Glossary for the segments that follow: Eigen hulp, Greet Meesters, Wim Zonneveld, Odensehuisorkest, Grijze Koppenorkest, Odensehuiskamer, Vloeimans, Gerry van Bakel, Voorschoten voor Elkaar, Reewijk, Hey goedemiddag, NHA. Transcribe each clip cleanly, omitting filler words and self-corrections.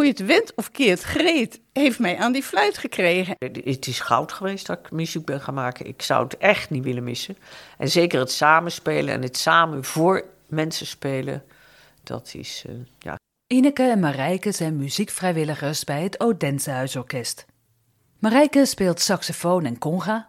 hoe je het went of keert, Greet heeft mij aan die fluit gekregen. Het is goud geweest dat ik muziek ben gaan maken. Ik zou het echt niet willen missen. En zeker het samenspelen en het samen voor mensen spelen, dat is, ja. Ineke en Marijke zijn muziekvrijwilligers bij het Odensehuisorkest. Marijke speelt saxofoon en conga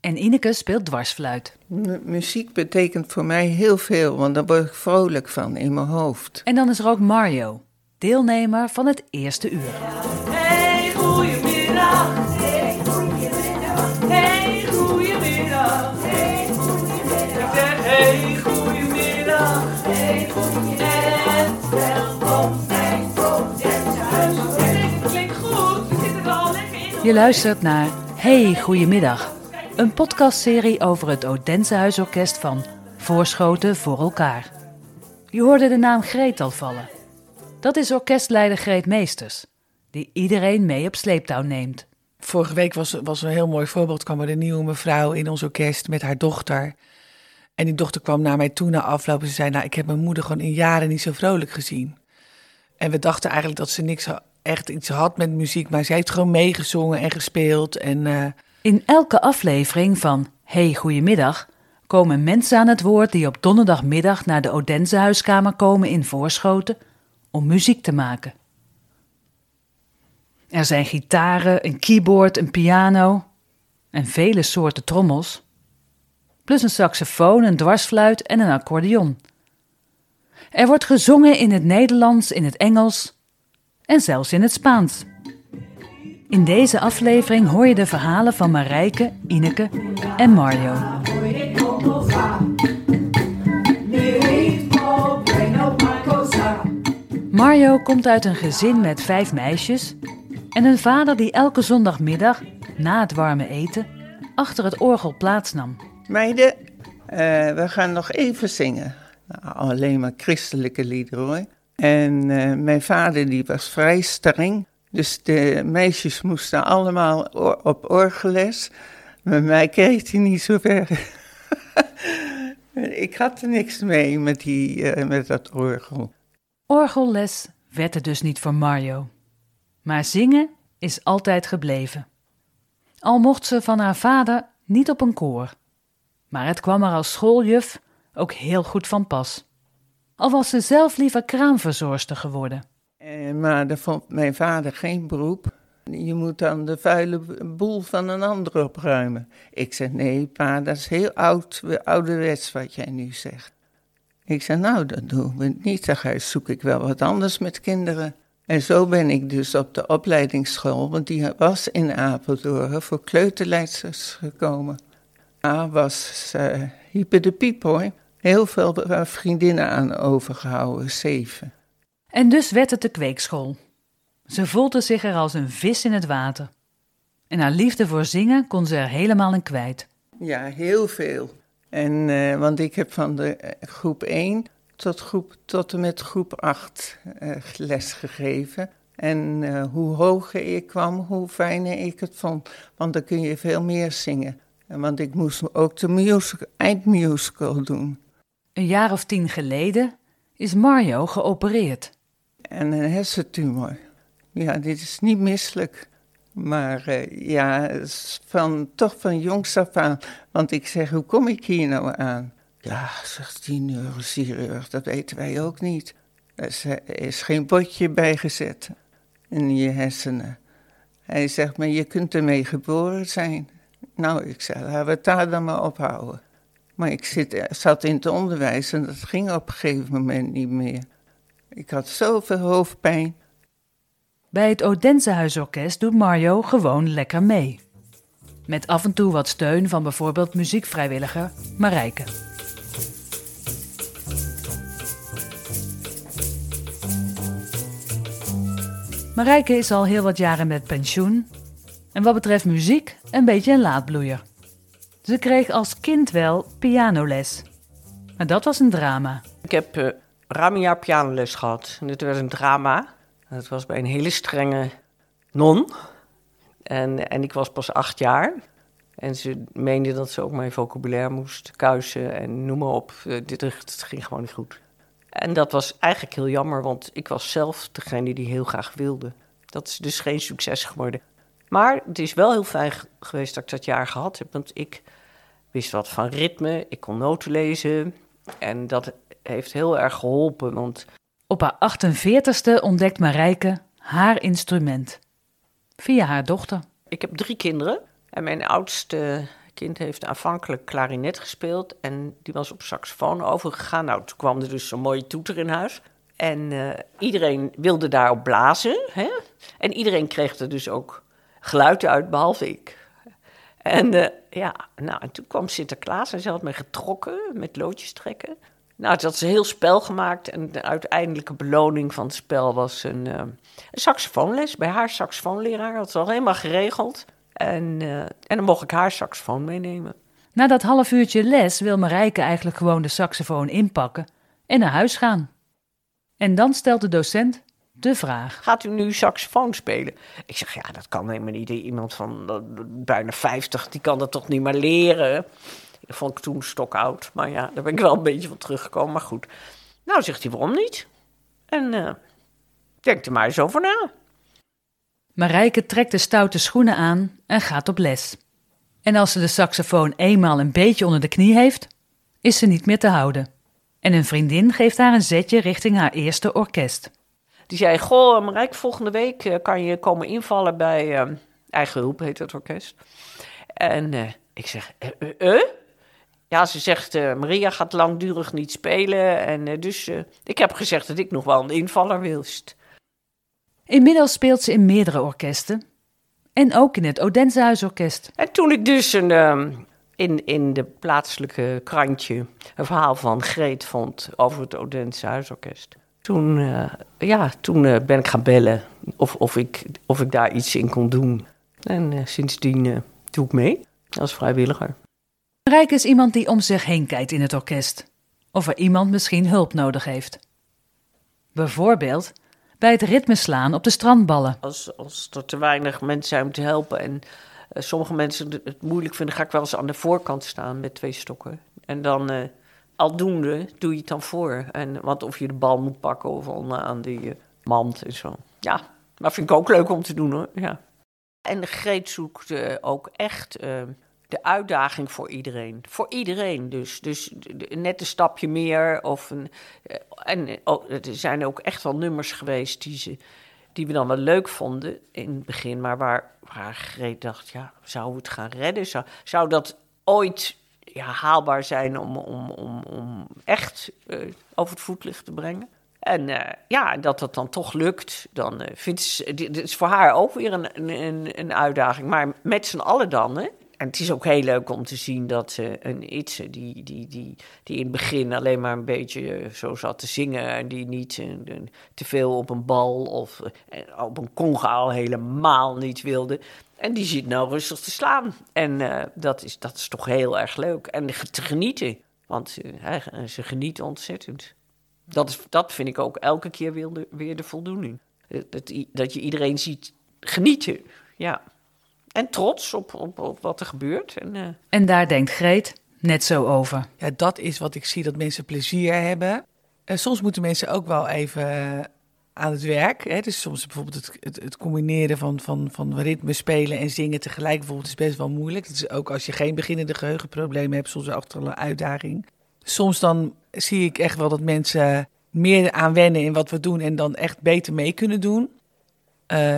en Ineke speelt dwarsfluit. Muziek betekent voor mij heel veel, want daar word ik vrolijk van in mijn hoofd. En dan is er ook Mario, deelnemer van het eerste uur. Hey, goedemiddag. Hey, goedemiddag. Hey, goedemiddag. Hey, goedemiddag. Hey, goedemiddag. Hey, goedemiddag. Welkom bij Odensehuis. Het klinkt goed, we zitten er al lekker in. Je luistert naar Hey, goedemiddag. Een podcastserie over het Odensehuisorkest van Voorschoten voor Elkaar. Je hoorde de naam Greet al vallen. Dat is orkestleider Greet Meesters, die iedereen mee op sleeptouw neemt. Vorige week was een heel mooi voorbeeld. Kwam er een nieuwe mevrouw in ons orkest met haar dochter. En die dochter kwam naar mij toe na afloop en ze zei: nou, ik heb mijn moeder gewoon in jaren niet zo vrolijk gezien. En we dachten eigenlijk dat ze niks echt iets had met muziek, maar ze heeft gewoon meegezongen en gespeeld. In elke aflevering van Hey goedemiddag komen mensen aan het woord die op donderdagmiddag naar de Odensehuiskamer komen in Voorschoten om muziek te maken. Er zijn gitaren, een keyboard, een piano en vele soorten trommels, plus een saxofoon, een dwarsfluit en een accordeon. Er wordt gezongen in het Nederlands, in het Engels en zelfs in het Spaans. In deze aflevering hoor je de verhalen van Marijke, Ineke en Mario. Mario komt uit een gezin met 5 meisjes en een vader die elke zondagmiddag, na het warme eten, achter het orgel plaatsnam. Meiden, we gaan nog even zingen. Nou, alleen maar christelijke liederen hoor. En mijn vader die was vrij streng. Dus de meisjes moesten allemaal op orgelles. Met mij kreeg hij niet zo ver. Ik had er niks mee met dat orgel. Orgelles werd er dus niet voor Mario. Maar zingen is altijd gebleven. Al mocht ze van haar vader niet op een koor. Maar het kwam haar als schooljuf ook heel goed van pas. Al was ze zelf liever kraamverzorgster geworden. Maar dat vond mijn vader geen beroep. Je moet dan de vuile boel van een ander opruimen. Ik zei, nee pa, dat is heel ouderwets wat jij nu zegt. Ik zei, nou dat doen we niet, dan zoek ik wel wat anders met kinderen. En zo ben ik dus op de opleidingsschool, want die was in Apeldoorn, voor kleuterleidsters gekomen. A was hyper de piep hoor, heel veel vriendinnen aan overgehouden, 7. En dus werd het de kweekschool. Ze voelde zich er als een vis in het water. En haar liefde voor zingen kon ze er helemaal in kwijt. Ja, heel veel. Want ik heb van de groep 1 tot en met groep 8 les gegeven. En hoe hoger ik kwam, hoe fijner ik het vond. Want dan kun je veel meer zingen. Want ik moest ook de eindmusical doen. Een jaar of 10 geleden is Mario geopereerd. En een hersentumor. Ja, dit is niet misselijk. Maar ja, toch van jongs af aan. Want ik zeg, hoe kom ik hier nou aan? Ja, zegt die neurochirurg, dat weten wij ook niet. Er is geen botje bijgezet in je hersenen. Hij zegt, maar je kunt ermee geboren zijn. Nou, ik zei, laten we het daar dan maar ophouden. Maar ik zat in het onderwijs en dat ging op een gegeven moment niet meer. Ik had zoveel hoofdpijn. Bij het Odensehuisorkest doet Mario gewoon lekker mee. Met af en toe wat steun van bijvoorbeeld muziekvrijwilliger Marijke. Marijke is al heel wat jaren met pensioen. En wat betreft muziek een beetje een laatbloeier. Ze kreeg als kind wel pianoles. Maar dat was een drama. Ik heb ruim een jaar pianoles gehad. En dit werd een drama. Dat was bij een hele strenge non. En ik was pas 8 jaar. En ze meende dat ze ook mijn vocabulaire moest kuisen en noem maar op. Dit ging gewoon niet goed. En dat was eigenlijk heel jammer, want ik was zelf degene die heel graag wilde. Dat is dus geen succes geworden. Maar het is wel heel fijn geweest dat ik dat jaar gehad heb, want ik wist wat van ritme, ik kon noten lezen en dat heeft heel erg geholpen. Want op haar 48e ontdekt Marijke haar instrument via haar dochter. Ik heb 3 kinderen en mijn oudste kind heeft aanvankelijk klarinet gespeeld en die was op saxofoon overgegaan. Nou, toen kwam er dus zo'n mooie toeter in huis en iedereen wilde daarop blazen, hè? En iedereen kreeg er dus ook geluiden uit, behalve ik. En en toen kwam Sinterklaas en ze had mij getrokken met loodjes trekken. Nou, toen had ze een heel spel gemaakt en de uiteindelijke beloning van het spel was een saxofoonles. Bij haar saxofoonleraar had ze al helemaal geregeld. En dan mocht ik haar saxofoon meenemen. Na dat half uurtje les wil Marijke eigenlijk gewoon de saxofoon inpakken en naar huis gaan. En dan stelt de docent de vraag: gaat u nu saxofoon spelen? Ik zeg, ja, dat kan helemaal niet. Iemand van bijna 50, die kan dat toch niet meer leren? Dat vond ik toen stokoud, maar ja, daar ben ik wel een beetje van teruggekomen. Maar goed, nou, zegt hij, waarom niet? En denk er maar eens over na. Marijke trekt de stoute schoenen aan en gaat op les. En als ze de saxofoon eenmaal een beetje onder de knie heeft, is ze niet meer te houden. En een vriendin geeft haar een zetje richting haar eerste orkest. Die zei, goh Marijke, volgende week kan je komen invallen bij Eigen Hulp, heet dat orkest. En ik zeg, Ja, ze zegt, Maria gaat langdurig niet spelen. En dus ik heb gezegd dat ik nog wel een invaller wilst. Inmiddels speelt ze in meerdere orkesten en ook in het Odensehuisorkest. En toen ik dus in de plaatselijke krantje een verhaal van Greet vond over het Odensehuisorkest, toen ben ik gaan bellen of ik daar iets in kon doen. En sindsdien doe ik mee als vrijwilliger. Marijke is iemand die om zich heen kijkt in het orkest. Of er iemand misschien hulp nodig heeft. Bijvoorbeeld bij het ritmeslaan op de strandballen. Als er te weinig mensen zijn om te helpen en sommige mensen het moeilijk vinden, ga ik wel eens aan de voorkant staan met 2 stokken. En dan aldoende doe je het dan voor. Want of je de bal moet pakken of aan die mand en zo. Ja, maar vind ik ook leuk om te doen hoor. Ja. En Greet zoekt ook echt de uitdaging voor iedereen. Voor iedereen dus. Dus net een stapje meer. Er zijn ook echt wel nummers geweest die we dan wel leuk vonden in het begin. Maar waar Greet dacht, ja, zou we het gaan redden? Zou dat ooit haalbaar zijn om echt over het voetlicht te brengen? En dat dan toch lukt, dan vindt ze... Dit is voor haar ook weer een uitdaging. Maar met z'n allen dan, hè? En het is ook heel leuk om te zien dat een Itse die in het begin alleen maar een beetje zo zat te zingen en die niet te veel op een bal of op een conga al helemaal niet wilde. En die zit nou rustig te slaan. En dat is toch heel erg leuk. En te genieten, want ze genieten ontzettend. Dat vind ik ook elke keer weer de voldoening. Dat je iedereen ziet genieten, ja. En trots op wat er gebeurt. En daar denkt Greet net zo over. Ja, dat is wat ik zie, dat mensen plezier hebben. En soms moeten mensen ook wel even aan het werk. Hè? Dus soms bijvoorbeeld het combineren van ritme spelen en zingen tegelijk bijvoorbeeld is best wel moeilijk. Dat is ook als je geen beginnende geheugenproblemen hebt, soms echt wel een uitdaging. Soms dan zie ik echt wel dat mensen meer aan wennen in wat we doen en dan echt beter mee kunnen doen.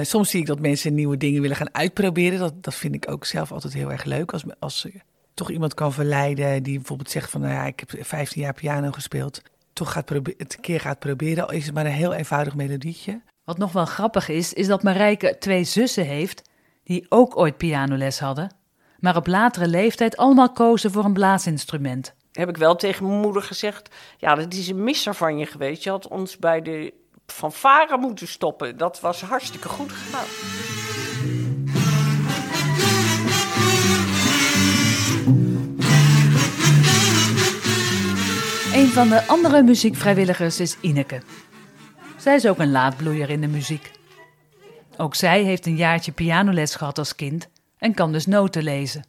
Soms zie ik dat mensen nieuwe dingen willen gaan uitproberen. Dat vind ik ook zelf altijd heel erg leuk. Als toch iemand kan verleiden die bijvoorbeeld zegt van... ik heb 15 jaar piano gespeeld. Toch gaat proberen, al is het maar een heel eenvoudig melodietje. Wat nog wel grappig is dat Marijke 2 zussen heeft... die ook ooit pianoles hadden... maar op latere leeftijd allemaal kozen voor een blaasinstrument. Heb ik wel tegen mijn moeder gezegd... ja, dat is een misser van je geweest. Je had ons bij de... van varen moeten stoppen. Dat was hartstikke goed gegaan. Een van de andere muziekvrijwilligers is Ineke. Zij is ook een laatbloeier in de muziek. Ook zij heeft een jaartje pianoles gehad als kind en kan dus noten lezen.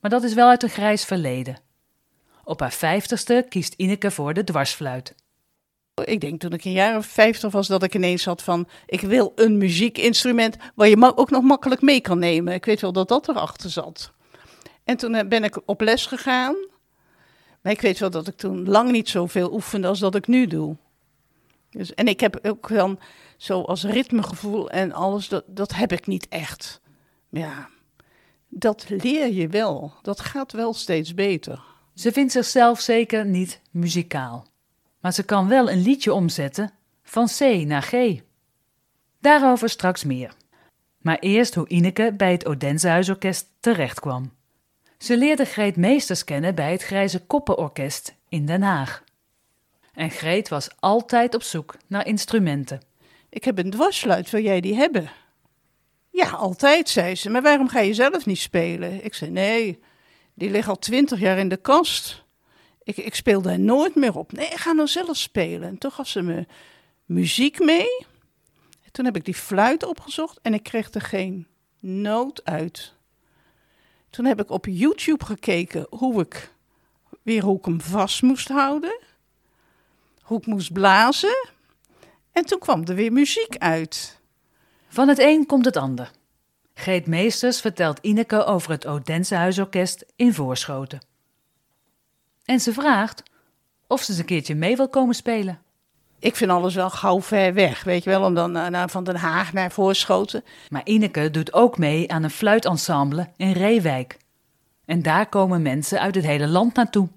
Maar dat is wel uit een grijs verleden. Op haar 50ste kiest Ineke voor de dwarsfluit. Ik denk toen ik een jaar of 50 was dat ik ineens had van... ik wil een muziekinstrument waar je ook nog makkelijk mee kan nemen. Ik weet wel dat dat erachter zat. En toen ben ik op les gegaan. Maar ik weet wel dat ik toen lang niet zoveel oefende als dat ik nu doe. Dus, en ik heb ook dan zo als ritmegevoel en alles, dat heb ik niet echt. Ja, dat leer je wel. Dat gaat wel steeds beter. Ze vindt zichzelf zeker niet muzikaal. Maar ze kan wel een liedje omzetten van C naar G. Daarover straks meer. Maar eerst hoe Ineke bij het Odensehuisorkest terechtkwam. Ze leerde Greet Meesters kennen bij het Grijze Koppenorkest in Den Haag. En Greet was altijd op zoek naar instrumenten. Ik heb een dwarsfluit, wil jij die hebben? Ja, altijd, zei ze. Maar waarom ga je zelf niet spelen? Ik zei, nee, die ligt al 20 jaar in de kast. Ik speel daar nooit meer op. Nee, ik ga nou zelf spelen. En toen gaf ze me muziek mee. En toen heb ik die fluit opgezocht en ik kreeg er geen noot uit. Toen heb ik op YouTube gekeken hoe ik hem vast moest houden. Hoe ik moest blazen. En toen kwam er weer muziek uit. Van het een komt het ander. Greet Meesters vertelt Ineke over het Odensehuisorkest in Voorschoten. En ze vraagt of ze eens een keertje mee wil komen spelen. Ik vind alles wel gauw ver weg, weet je wel, om dan van Den Haag naar Voorschoten. Maar Ineke doet ook mee aan een fluitensemble in Reewijk. En daar komen mensen uit het hele land naartoe.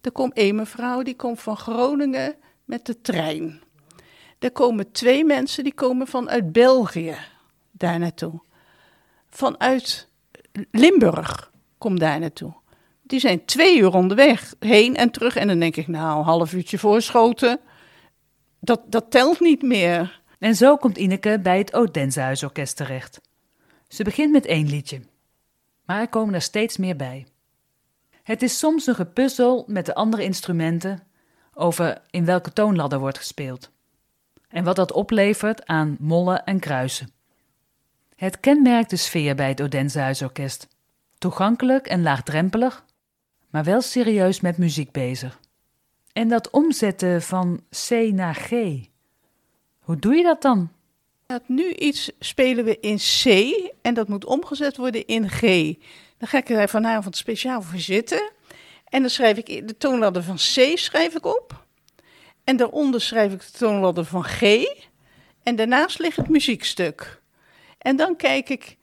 Er komt één mevrouw, die komt van Groningen met de trein. Er komen 2 mensen, die komen vanuit België daar naartoe. Vanuit Limburg komt daar naartoe. Die zijn 2 uur onderweg, heen en terug. En dan denk ik, nou, een half uurtje Voorschoten, dat telt niet meer. En zo komt Ineke bij het Odensehuisorkest terecht. Ze begint met 1 liedje, maar er komen er steeds meer bij. Het is soms een gepuzzel met de andere instrumenten over in welke toonladder wordt gespeeld. En wat dat oplevert aan mollen en kruisen. Het kenmerkt de sfeer bij het Odensehuisorkest. Toegankelijk en laagdrempelig, maar wel serieus met muziek bezig. En dat omzetten van C naar G, hoe doe je dat dan? Nu iets spelen we in C en dat moet omgezet worden in G. Dan ga ik er vanavond speciaal voor zitten. En dan schrijf ik de toonladder van C schrijf ik op. En daaronder schrijf ik de toonladder van G. En daarnaast ligt het muziekstuk. En dan kijk ik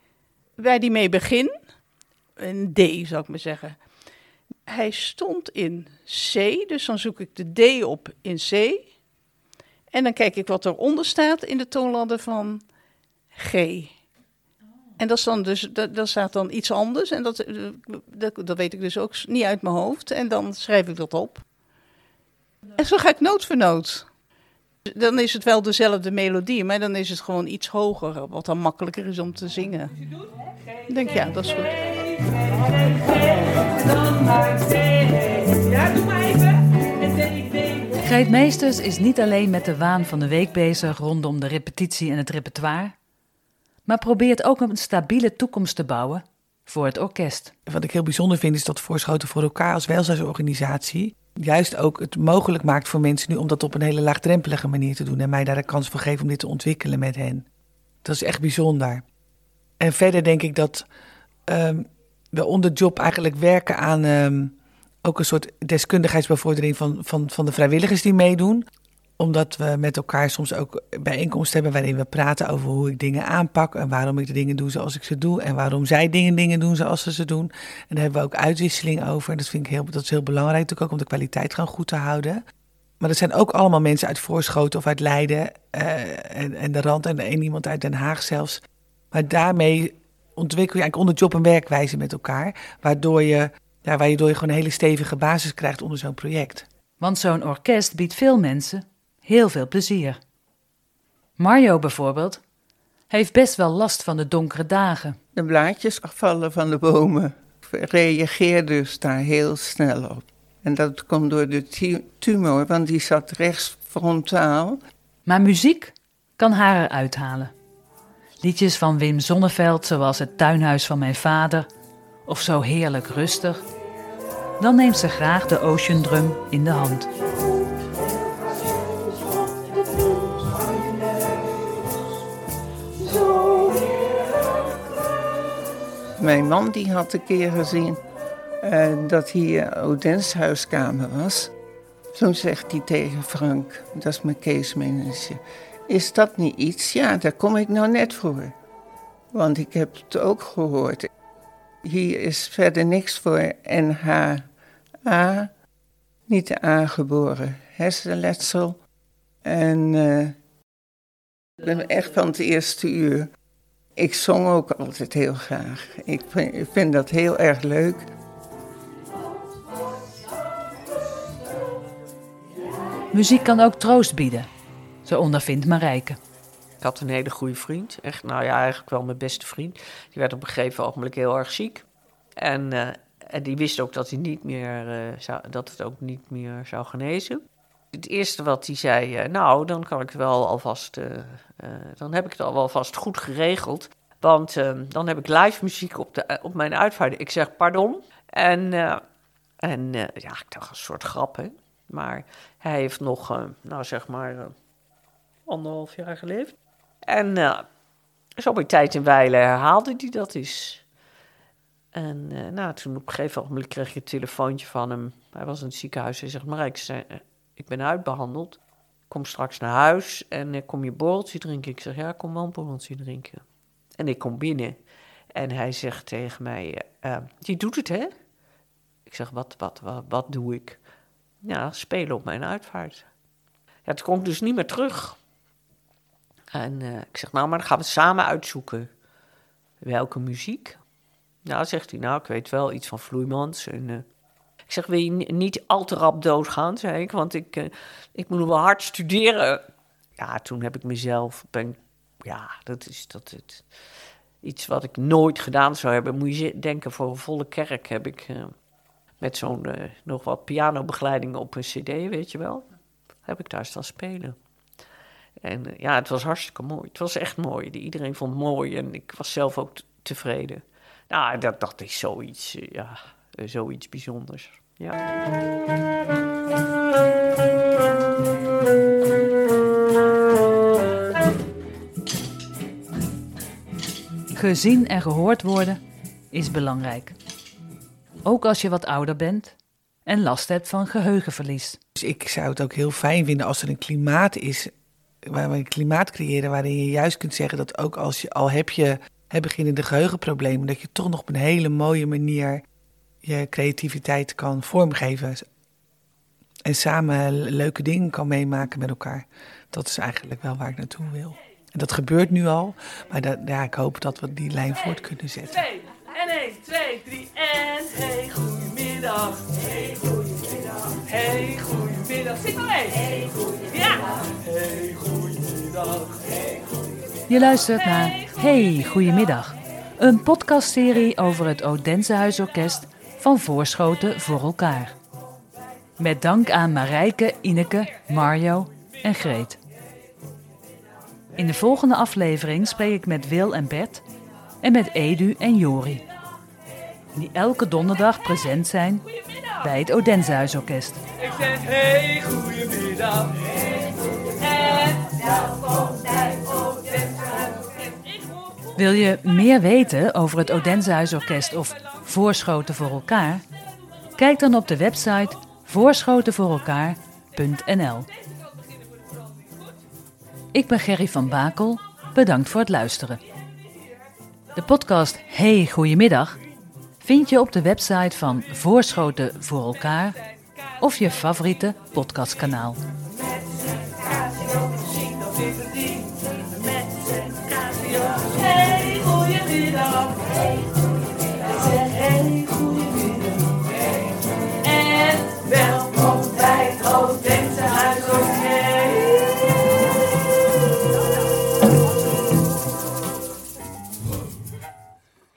waar die mee begin. Een D, zou ik maar zeggen. Hij stond in C, dus dan zoek ik de D op in C. En dan kijk ik wat eronder staat in de toonladder van G. En dat is dan dus, dat staat dan iets anders. En dat weet ik dus ook niet uit mijn hoofd. En dan schrijf ik dat op. En zo ga ik noot voor noot. Dan is het wel dezelfde melodie, maar dan is het gewoon iets hoger, wat dan makkelijker is om te zingen. Ik denk, ja, dat is goed. Greet Meesters is niet alleen met de waan van de week bezig rondom de repetitie en het repertoire, maar probeert ook een stabiele toekomst te bouwen voor het orkest. Wat ik heel bijzonder vind is dat Voorschoten voor Elkaar als welzijnsorganisatie juist ook het mogelijk maakt voor mensen nu om dat op een hele laagdrempelige manier te doen en mij daar de kans voor geven om dit te ontwikkelen met hen. Dat is echt bijzonder. En verder denk ik dat we onder job eigenlijk werken aan ook een soort deskundigheidsbevordering van de vrijwilligers die meedoen. Omdat we met elkaar soms ook bijeenkomsten hebben waarin we praten over hoe ik dingen aanpak en waarom ik de dingen doe zoals ik ze doe en waarom zij dingen doen zoals ze doen. En daar hebben we ook uitwisseling over. En dat vind ik dat is heel belangrijk natuurlijk ook om de kwaliteit gewoon goed te houden. Maar dat zijn ook allemaal mensen uit Voorschoten of uit Leiden en de Rand en iemand uit Den Haag zelfs. Maar daarmee ontwikkel je eigenlijk onder job een werkwijze met elkaar, waardoor je gewoon een hele stevige basis krijgt onder zo'n project. Want zo'n orkest biedt veel mensen heel veel plezier. Mario bijvoorbeeld heeft best wel last van de donkere dagen. De blaadjes vallen van de bomen. Ik reageer dus daar heel snel op. En dat komt door de tumor, want die zat rechts frontaal. Maar muziek kan haar eruit halen. Liedjes van Wim Zonneveld, zoals Het tuinhuis van mijn vader, of Zo heerlijk rustig. Dan neemt ze graag de ocean drum in de hand. Mijn man die had een keer gezien dat hier Odensehuiskamer was. Toen zegt hij tegen Frank, dat is mijn case manager, is dat niet iets? Ja, daar kom ik nou net voor. Want ik heb het ook gehoord. Hier is verder niks voor NHA, niet de aangeboren hersenletsel. En ik ben echt van het eerste uur. Ik zong ook altijd heel graag. Ik vind dat heel erg leuk. Muziek kan ook troost bieden, zo ondervindt Marijke. Ik had een hele goede vriend. Echt, nou ja, eigenlijk wel mijn beste vriend. Die werd op een gegeven ogenblik heel erg ziek. En die wist ook dat hij niet meer, dat het ook niet meer zou genezen. Het eerste wat hij zei, nou, dan kan ik wel alvast, dan heb ik het alvast goed geregeld. Want dan heb ik live muziek op mijn uitvaart. Ik zeg pardon. En ja, ik dacht een soort grap, hè. Maar hij heeft nog, nou zeg maar, 1,5 jaar geleefd. En zo bij tijd en wijle herhaalde hij dat eens. En nou, toen op een gegeven moment kreeg ik een telefoontje van hem. Hij was in het ziekenhuis. Hij zegt, maar ik ben uitbehandeld. Ik kom straks naar huis en kom je borreltje drinken? Ik zeg, ja, kom wel een borreltje drinken. En ik kom binnen. En hij zegt tegen mij, je doet het, hè? Ik zeg, wat doe ik? Ja, spelen op mijn uitvaart. Ja, toen kon ik dus niet meer terug. En ik zeg, nou, maar dan gaan we samen uitzoeken. Welke muziek? Nou, zegt hij, nou, ik weet wel iets van Vloeimans. En, ik zeg, wil je niet al te rap doodgaan, zei ik, want ik moet nog wel hard studeren. Ja, toen heb ik mezelf, dat is iets wat ik nooit gedaan zou hebben. Moet je denken, voor een volle kerk heb ik... met zo'n nog wat pianobegeleiding op een cd, weet je wel. Heb ik daar staan spelen. En ja, het was hartstikke mooi. Het was echt mooi. Iedereen vond het mooi en ik was zelf ook tevreden. Nou, dat is zoiets, zoiets bijzonders. Ja. Gezien en gehoord worden is belangrijk. Ook als je wat ouder bent en last hebt van geheugenverlies. Dus ik zou het ook heel fijn vinden als er een klimaat is, waar we een klimaat creëren waarin je juist kunt zeggen dat ook als je al heb beginnende geheugenproblemen, dat je toch nog op een hele mooie manier je creativiteit kan vormgeven. En samen leuke dingen kan meemaken met elkaar. Dat is eigenlijk wel waar ik naartoe wil. En dat gebeurt nu al, maar ik hoop dat we die lijn voort kunnen zetten. 1, 2, 3 en hey goedemiddag. Hey goedemiddag. Hey goedemiddag. Zit maar mee. Hey goedemiddag. Ja. Hey goedemiddag. Hey goedemiddag. Je luistert naar Hey goedemiddag. Een podcastserie over het Odensehuisorkest van Voorschoten voor Elkaar. Met dank aan Marijke, Ineke, Mario en Greet. In de volgende aflevering spreek ik met Wil en Bert en met Edu en Jori, die elke donderdag present zijn bij het Odensehuisorkest. Ik zeg hey, goedemiddag. Hey, goedemiddag. Wil je meer weten over het Odensehuisorkest of Voorschoten voor Elkaar? Kijk dan op de website voorschotenvoorelkaar.nl. Ik ben Gerry van Bakel. Bedankt voor het luisteren. De podcast Hey Goedemiddag vind je op de website van Voorschoten voor Elkaar of je favoriete podcastkanaal. Hey, goedemiddag.